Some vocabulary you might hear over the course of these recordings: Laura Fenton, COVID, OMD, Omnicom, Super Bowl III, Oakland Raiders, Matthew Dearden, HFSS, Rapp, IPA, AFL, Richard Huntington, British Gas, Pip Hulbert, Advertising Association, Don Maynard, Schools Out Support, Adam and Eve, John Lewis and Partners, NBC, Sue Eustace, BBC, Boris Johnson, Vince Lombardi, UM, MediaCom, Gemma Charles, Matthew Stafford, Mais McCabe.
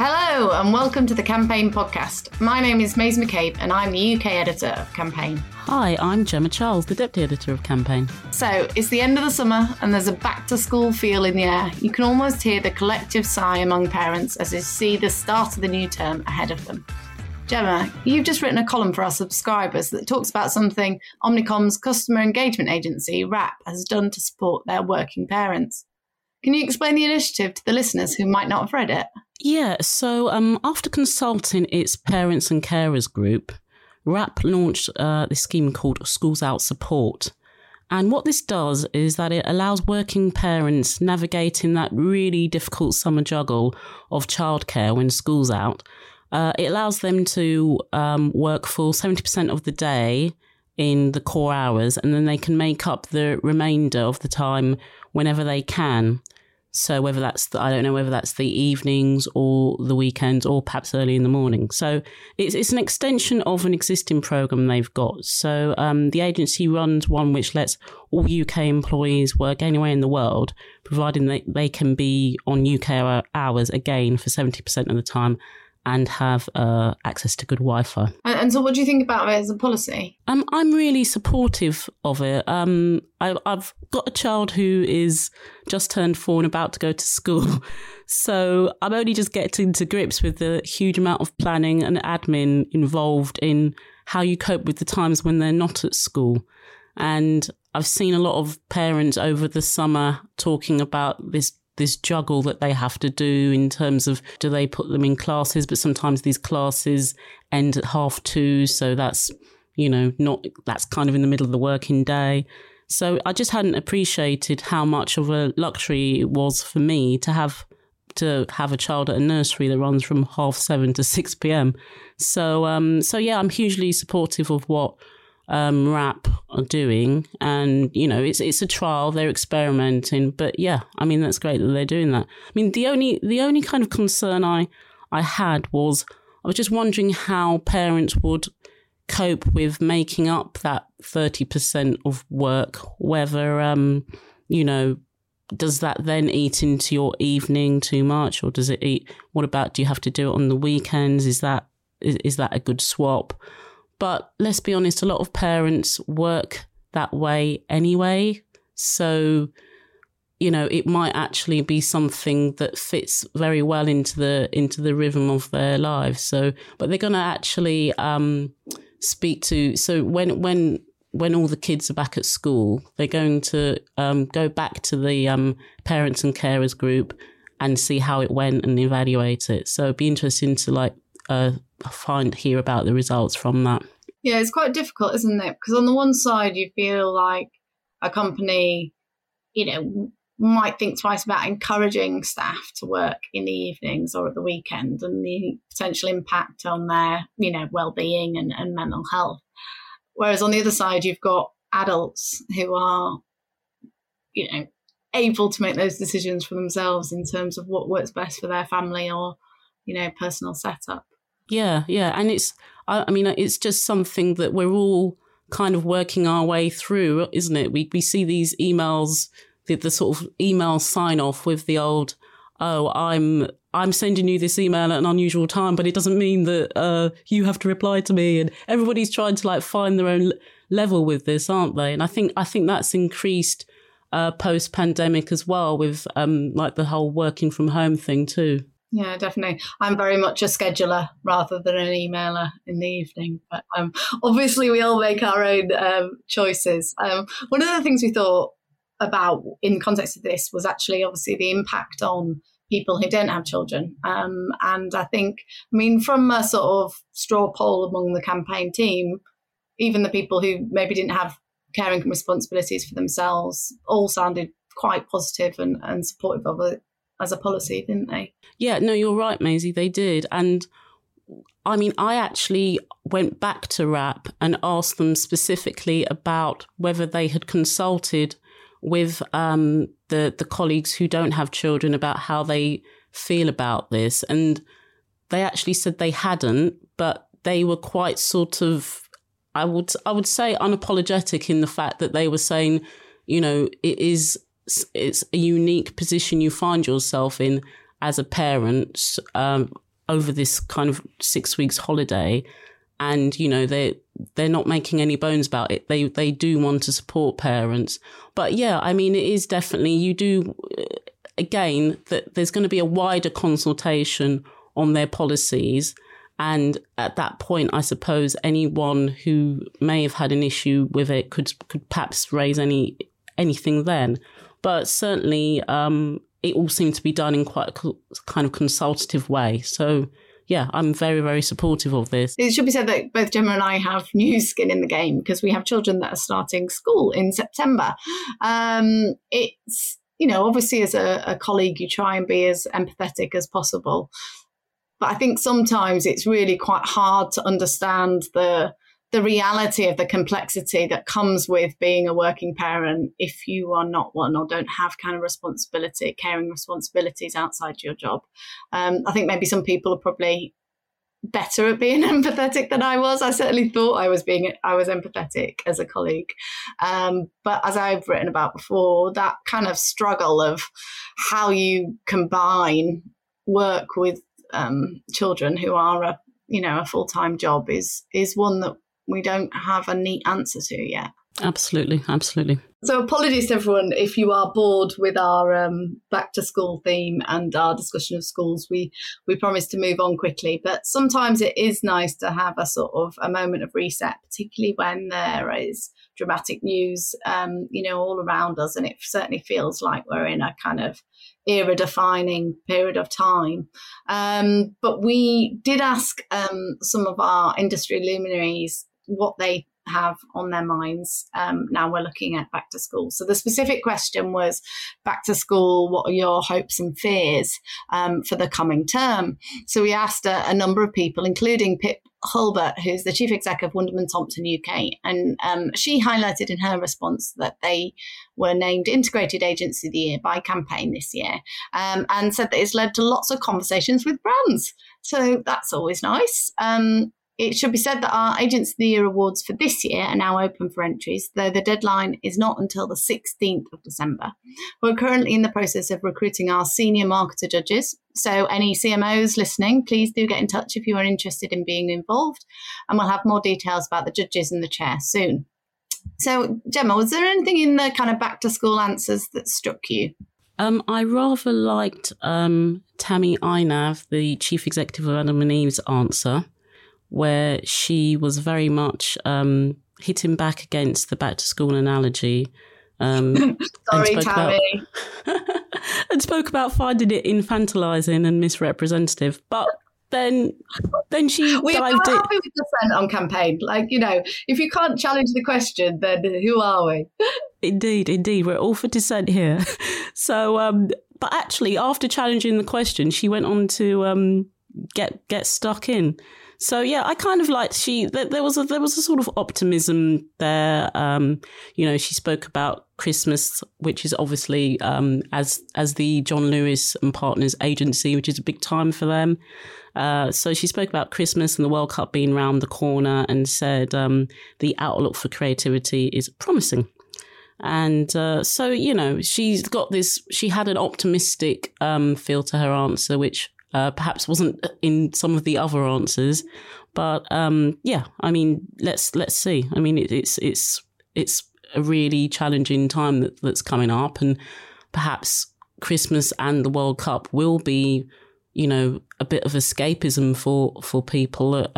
Hello and welcome to the Campaign podcast. My name is Mais McCabe and I'm the UK editor of Campaign. Hi, I'm Gemma Charles, the deputy editor of Campaign. So it's the end of the summer and there's a back to school feel in the air. You can almost hear the collective sigh among parents as they see the start of the new term ahead of them. Gemma, you've just written a column for our subscribers that talks about something Omnicom's customer engagement agency, Rapp, has done to support their working parents. Can you explain the initiative to the listeners who might not have read it? Yeah, so after consulting its parents and carers group, Rapp launched this scheme called Schools Out Support. And what this does is that it allows working parents navigating that really difficult summer juggle of childcare when school's out. It allows them to work for 70% of the day in the core hours, and then they can make up the remainder of the time whenever they can. So whether that's, whether that's the evenings or the weekends or perhaps early in the morning. So it's an extension of an existing programme they've got. So the agency runs one which lets all UK employees work anywhere in the world, providing that they can be on UK hours again for 70% of the time and have access to good Wi-Fi. And so what do you think about it as a policy? I'm really supportive of it. I've got a child who is just turned 4 and about to go to school. So I'm only just getting to grips with the huge amount of planning and admin involved in how you cope with the times when they're not at school. And I've seen a lot of parents over the summer talking about this juggle that they have to do in terms of, do they put them in classes? But sometimes these classes end at 2:30. So that's, that's kind of in the middle of the working day. So I just hadn't appreciated how much of a luxury it was for me to have a child at a nursery that runs from 7:30 to 6 p.m. So I'm hugely supportive of what Rapp are doing, and it's a trial, they're experimenting, but yeah, I mean that's great that they're doing that. I mean the only kind of concern I had was I was just wondering how parents would cope with making up that 30% of work. Whether does that then eat into your evening too much, or does it eat? What about, do you have to do it on the weekends? Is that a good swap? But let's be honest, a lot of parents work that way anyway. So, it might actually be something that fits very well into the rhythm of their lives. So, but they're going to actually speak to. So when all the kids are back at school, they're going to go back to the parents and carers group and see how it went and evaluate it. So it'd be interesting to hear about the results from that. Yeah, it's quite difficult, isn't it? Because on the one side, you feel like a company, might think twice about encouraging staff to work in the evenings or at the weekend and the potential impact on their, well-being and mental health. Whereas on the other side, you've got adults who are, able to make those decisions for themselves in terms of what works best for their family or, personal setup. Yeah. And it's just something that we're all kind of working our way through, isn't it? We see these emails, the sort of email sign off with the old, oh, I'm sending you this email at an unusual time, but it doesn't mean that you have to reply to me. And everybody's trying to find their own level with this, aren't they? And I think that's increased post pandemic as well with the whole working from home thing too. Yeah, definitely. I'm very much a scheduler rather than an emailer in the evening. But obviously, we all make our own choices. One of the things we thought about in context of this was actually, obviously, the impact on people who don't have children. And I think, from a sort of straw poll among the campaign team, even the people who maybe didn't have caring responsibilities for themselves all sounded quite positive and supportive of it as a policy, didn't they? Yeah, no, you're right, Maisie, they did. And I actually went back to Rapp and asked them specifically about whether they had consulted with the colleagues who don't have children about how they feel about this. And they actually said they hadn't, but they were quite sort of, I would say, unapologetic in the fact that they were saying, it's a unique position you find yourself in as a parent over this kind of 6 weeks holiday. And, you know, they're not making any bones about it. They do want to support parents. But yeah, I mean, it is definitely, you do, again, that there's going to be a wider consultation on their policies. And at that point, I suppose anyone who may have had an issue with it could perhaps raise anything then. But certainly it all seemed to be done in quite a kind of consultative way. So yeah, I'm very, very supportive of this. It should be said that both Gemma and I have new skin in the game because we have children that are starting school in September. It's, you know, obviously as a colleague, you try and be as empathetic as possible. But I think sometimes it's really quite hard to understand the reality of the complexity that comes with being a working parent if you are not one or don't have kind of responsibility, caring responsibilities outside your job. I think maybe some people are probably better at being empathetic than I was. I certainly thought I was empathetic as a colleague. But as I've written about before, that kind of struggle of how you combine work with children who are a full-time job is one that we don't have a neat answer to yet. Absolutely, absolutely. So apologies to everyone if you are bored with our back to school theme and our discussion of schools. We promised to move on quickly, but sometimes it is nice to have a sort of a moment of reset, particularly when there is dramatic news, all around us. And it certainly feels like we're in a kind of era-defining period of time. But we did ask some of our industry luminaries what they have on their minds now we're looking at back to school. So the specific question was, back to school, what are your hopes and fears for the coming term? So we asked a number of people, including Pip Hulbert, who's the chief exec of Wunderman Thompson UK, and she highlighted in her response that they were named Integrated Agency of the Year by Campaign this year, and said that it's led to lots of conversations with brands. So that's always nice. It should be said that our Agency of the Year awards for this year are now open for entries, though the deadline is not until the 16th of December. We're currently in the process of recruiting our senior marketer judges. So any CMOs listening, please do get in touch if you are interested in being involved. And we'll have more details about the judges and the chair soon. So, Gemma, was there anything in the kind of back to school answers that struck you? I rather liked Tammy Einav, the chief executive of Adam and Eve's answer, where she was very much hitting back against the back-to-school analogy. Sorry, Tammy. And spoke about finding it infantilising and misrepresentative. But then she we dived in. We're happy with dissent on Campaign. Like, you know, if you can't challenge the question, then who are we? Indeed. We're all for dissent here. So, but actually, after challenging the question, she went on to get stuck in. So yeah, I kind of liked there was a sort of optimism there. She spoke about Christmas, which is obviously as the John Lewis and Partners agency, which is a big time for them. So she spoke about Christmas and the World Cup being round the corner, and said the outlook for creativity is promising. And she's got this. She had an optimistic feel to her answer, which perhaps wasn't in some of the other answers, but let's see. I mean, it's a really challenging time that's coming up, and perhaps Christmas and the World Cup will be, a bit of escapism for people.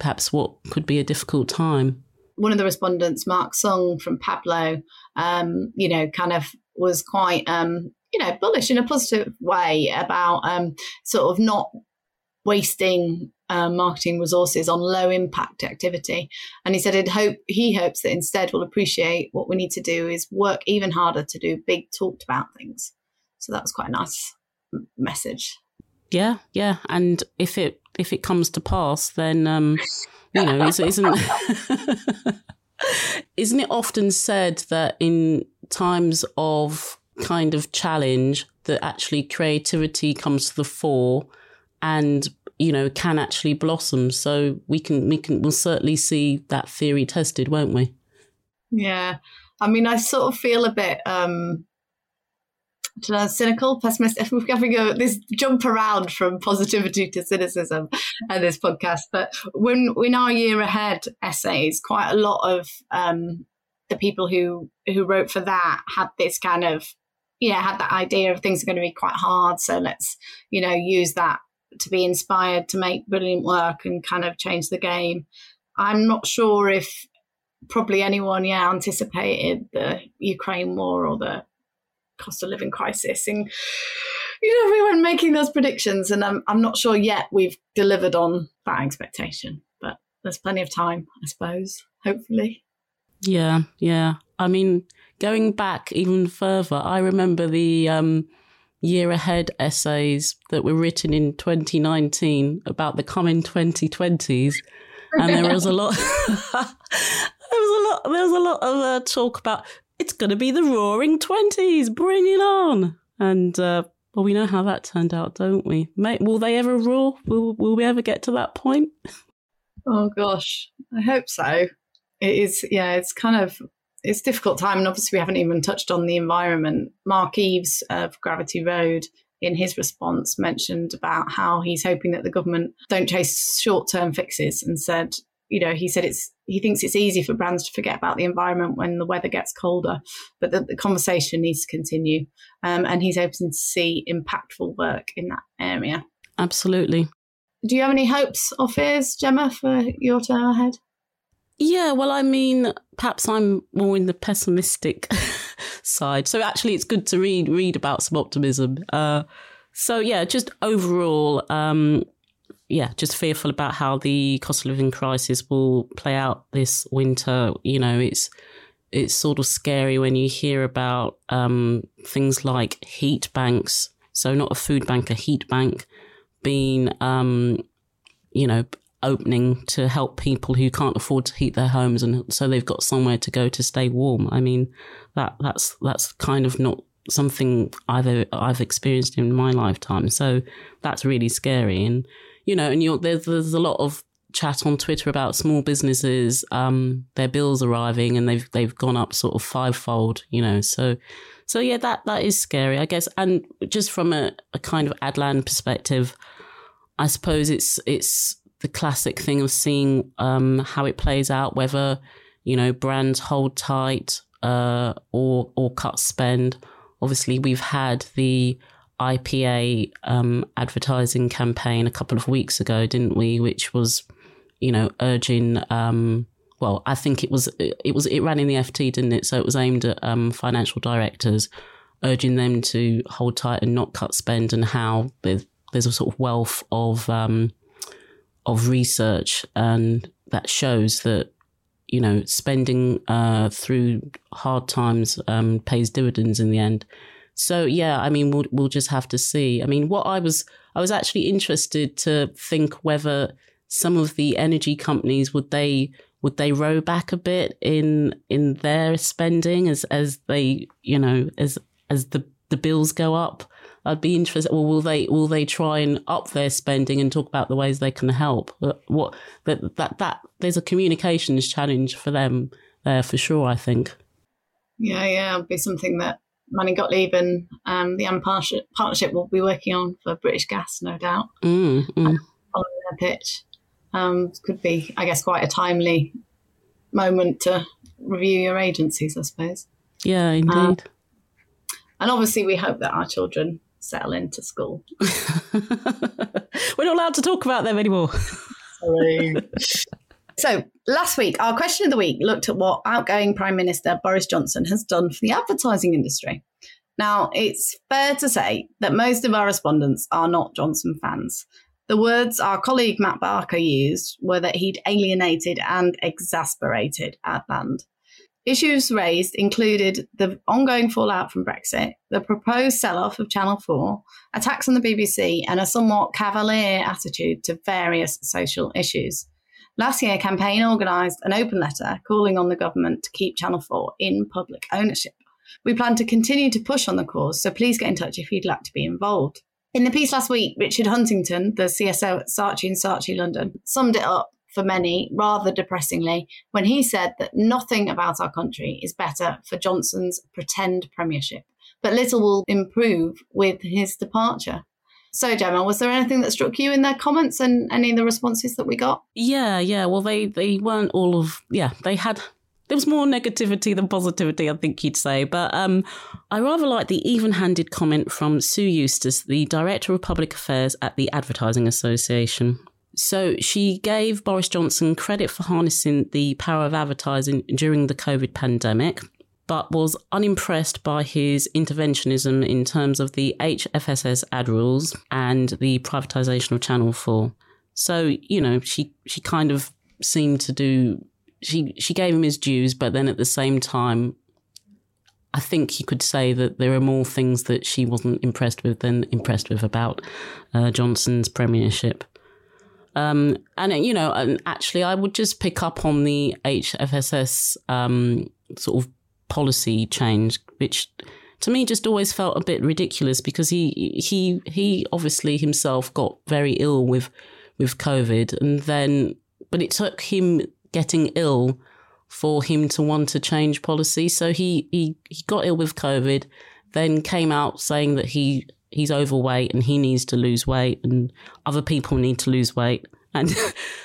Perhaps what could be a difficult time. One of the respondents, Mark Sung from Pablo, kind of was quite bullish in a positive way about sort of not wasting marketing resources on low impact activity. And he said he hopes that instead we'll appreciate what we need to do is work even harder to do big talked about things. So that was quite a nice message. Yeah. And if it comes to pass, then, isn't it often said that in times of kind of challenge that actually creativity comes to the fore and can actually blossom, so we'll certainly see that theory tested, won't we? Yeah, I mean, I sort of feel a bit cynical, pessimistic. We're having this jump around from positivity to cynicism at this podcast. But when in our year ahead essays, quite a lot of the people who wrote for that had this kind of, had that idea of things are going to be quite hard. So let's, use that to be inspired to make brilliant work and kind of change the game. I'm not sure if probably anyone anticipated the Ukraine war or the cost of living crisis, and we weren't making those predictions, and I'm not sure yet we've delivered on that expectation, but there's plenty of time, I suppose, hopefully. Yeah I mean, going back even further, I remember the year ahead essays that were written in 2019 about the coming 2020s. And there was a lot of talk about it's going to be the roaring 20s, bring it on. And well, we know how that turned out, don't we? Will they ever roar? Will we ever get to that point? Oh gosh, I hope so. It is, it's kind of, it's a difficult time, and obviously we haven't even touched on the environment. Mark Eaves of Gravity Road, in his response, mentioned about how he's hoping that the government don't chase short-term fixes, and said, he thinks it's easy for brands to forget about the environment when the weather gets colder, but that the conversation needs to continue, and he's hoping to see impactful work in that area. Absolutely. Do you have any hopes or fears, Gemma, for your term ahead? Yeah, well, I mean, perhaps I'm more in the pessimistic side. So actually, it's good to read about some optimism. Just overall, just fearful about how the cost of living crisis will play out this winter. It's sort of scary when you hear about things like heat banks. So not a food bank, a heat bank being, opening to help people who can't afford to heat their homes, and so they've got somewhere to go to stay warm. I mean, that's kind of not something I've experienced in my lifetime. So that's really scary. And there's a lot of chat on Twitter about small businesses, their bills arriving, and they've gone up sort of fivefold. So that is scary, I guess. And just from a kind of Adland perspective, I suppose it's the classic thing of seeing how it plays out, whether brands hold tight or cut spend. Obviously, we've had the IPA advertising campaign a couple of weeks ago, didn't we? Which was, urging. I think it was. It ran in the FT, didn't it? So it was aimed at financial directors, urging them to hold tight and not cut spend. And how there's a sort of wealth of research, and that shows that spending through hard times pays dividends in the end. So we'll just have to see. What I was actually interested to think whether some of the energy companies would they row back a bit in their spending as they as the bills go up. I'd be interested. Or will they try and up their spending and talk about the ways they can help? That there's a communications challenge for them there for sure, I think. Yeah, it'll be something that Manning-Gottlieb and the UM partnership will be working on for British Gas, no doubt. Following their pitch, could be, I guess, quite a timely moment to review your agencies, I suppose. Yeah, indeed. And obviously, we hope that our children settle into school. We're not allowed to talk about them anymore. Sorry. So last week, our question of the week looked at what outgoing Prime Minister Boris Johnson has done for the advertising industry. Now, it's fair to say that most of our respondents are not Johnson fans. The words our colleague Matt Barker used were that he'd alienated and exasperated Adland. Issues raised included the ongoing fallout from Brexit, the proposed sell-off of Channel 4, attacks on the BBC, and a somewhat cavalier attitude to various social issues. Last year, Campaign organised an open letter calling on the government to keep Channel 4 in public ownership. We plan to continue to push on the cause, so please get in touch if you'd like to be involved. In the piece last week, Richard Huntington, the CSO at Saatchi and Saatchi London, summed it up for many rather depressingly when he said that nothing about our country is better for Johnson's pretend premiership, but little will improve with his departure. So, Gemma, was there anything that struck you in their comments and any of the responses that we got? Yeah. Well, they weren't all of... Yeah, they had... There was more negativity than positivity, I think you'd say. But I rather like the even-handed comment from Sue Eustace, the Director of Public Affairs at the Advertising Association. So she gave Boris Johnson credit for harnessing the power of advertising during the COVID pandemic, but was unimpressed by his interventionism in terms of the HFSS ad rules and the privatisation of Channel 4. So, you know, she kind of seemed to do... She gave him his dues, but then at the same time, I think you could say that there are more things that she wasn't impressed with than impressed with about Johnson's premiership. Actually, I would just pick up on the HFSS sort of policy change, which to me just always felt a bit ridiculous because he obviously himself got very ill with COVID, and then but it took him getting ill for him to want to change policy. So he got ill with COVID, then came out saying that he's overweight and he needs to lose weight and other people need to lose weight. And,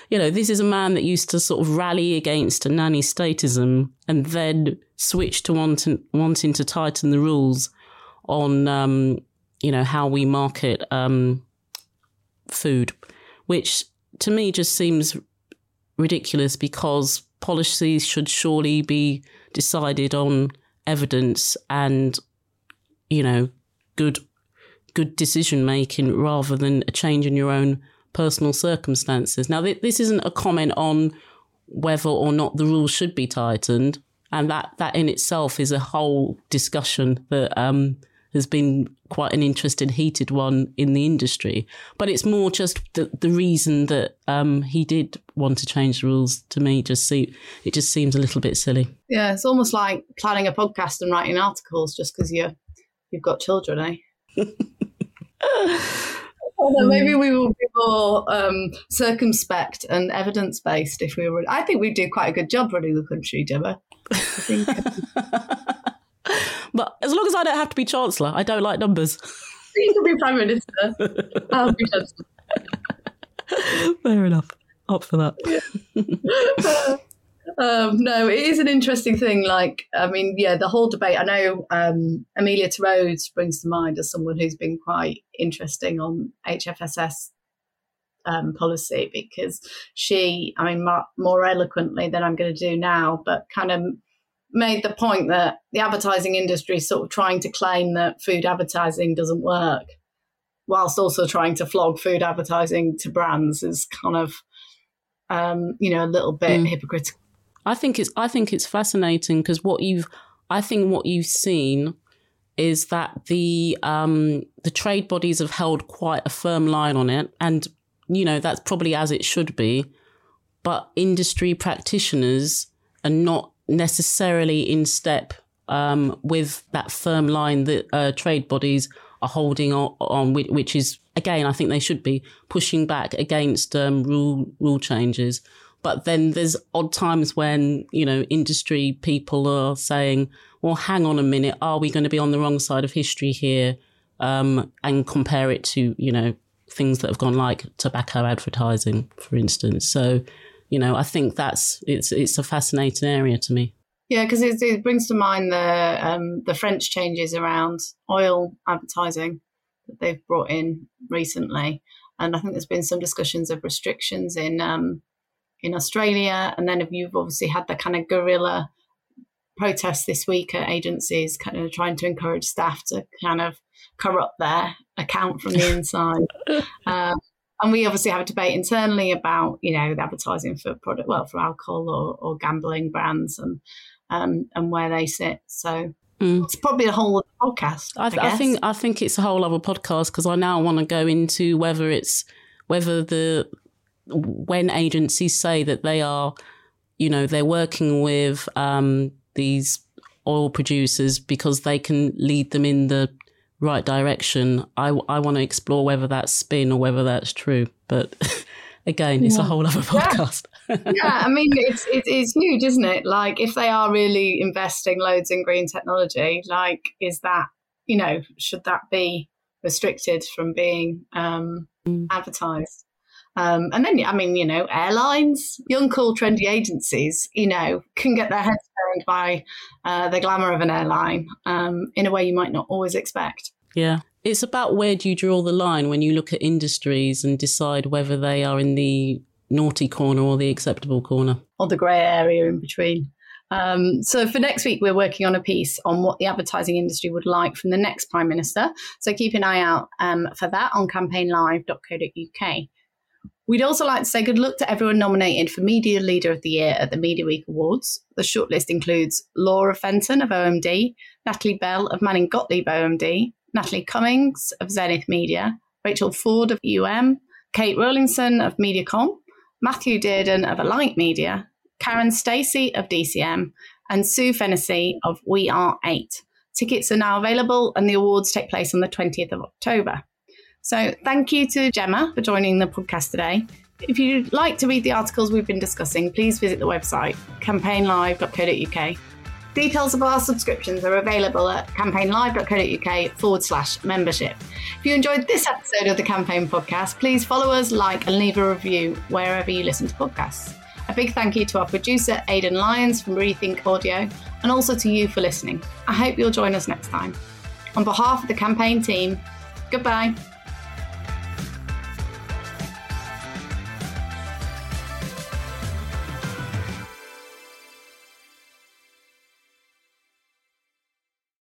you know, this is a man that used to sort of rally against a nanny statism and then switched to wanting to tighten the rules on, you know, how we market food, which to me just seems ridiculous because policies should surely be decided on evidence and, you know, good decision making rather than a change in your own personal circumstances. Now, this isn't a comment on whether or not the rules should be tightened, and that in itself is a whole discussion that has been quite an interesting, heated one in the industry. But it's more just the reason that he did want to change the rules. To me, it just seems a little bit silly. Yeah, it's almost like planning a podcast and writing articles just because you've got children, eh? Although maybe we will be more circumspect and evidence-based if we were... I think we'd do quite a good job running the country, Gemma. I think... But as long as I don't have to be Chancellor, I don't like numbers. You can be Prime Minister. I'll be Chancellor. Fair enough. Up for that. Yeah. No, it is an interesting thing. Like, I mean, yeah, the whole debate. I know Amelia Terodes springs to mind as someone who's been quite interesting on HFSS policy because she, I mean, more eloquently than I'm going to do now, but kind of made the point that the advertising industry is sort of trying to claim that food advertising doesn't work whilst also trying to flog food advertising to brands is kind of, you know, a little bit hypocritical. I think it's fascinating because what you've seen is that the trade bodies have held quite a firm line on it. And, you know, that's probably as it should be. But industry practitioners are not necessarily in step with that firm line that trade bodies are holding on, which is, again, I think they should be pushing back against rule changes. But then there's odd times when, you know, industry people are saying, well, hang on a minute, are we going to be on the wrong side of history here and compare it to, you know, things that have gone like tobacco advertising, for instance. So, you know, I think it's a fascinating area to me. Yeah, because it brings to mind the French changes around oil advertising that they've brought in recently, and I think there's been some discussions of restrictions in Australia, and then you've obviously had the kind of guerrilla protests this week at agencies, kind of trying to encourage staff to kind of corrupt their account from the inside. And we obviously have a debate internally about, you know, the advertising for product, well, for alcohol or gambling brands and where they sit. So it's probably a whole other podcast. I think it's a whole other podcast because I now want to go into whether when agencies say that they are, you know, they're working with these oil producers because they can lead them in the right direction. I want to explore whether that's spin or whether that's true, but again, it's a whole other podcast. Yeah, I mean, it's huge, isn't it? Like, if they are really investing loads in green technology, like, is that you know, should that be restricted from being advertised? And then, I mean, you know, airlines, young, cool, trendy agencies, you know, can get their heads turned by the glamour of an airline in a way you might not always expect. Yeah. It's about where do you draw the line when you look at industries and decide whether they are in the naughty corner or the acceptable corner. Or the grey area in between. So for next week, we're working on a piece on what the advertising industry would like from the next Prime Minister. So keep an eye out for that on campaignlive.co.uk. We'd also like to say good luck to everyone nominated for Media Leader of the Year at the Media Week Awards. The shortlist includes Laura Fenton of OMD, Natalie Bell of Manning-Gottlieb OMD, Natalie Cummings of Zenith Media, Rachel Ford of UM, Kate Rawlinson of Mediacom, Matthew Dearden of Alight Media, Karen Stacey of DCM, and Sue Fennessy of We Are 8. Tickets are now available and the awards take place on the 20th of October. So thank you to Gemma for joining the podcast today. If you'd like to read the articles we've been discussing, please visit the website, campaignlive.co.uk. Details of our subscriptions are available at campaignlive.co.uk/membership. If you enjoyed this episode of the Campaign Podcast, please follow us, like, and leave a review wherever you listen to podcasts. A big thank you to our producer, Aidan Lyons from Rethink Audio, and also to you for listening. I hope you'll join us next time. On behalf of the Campaign team, goodbye.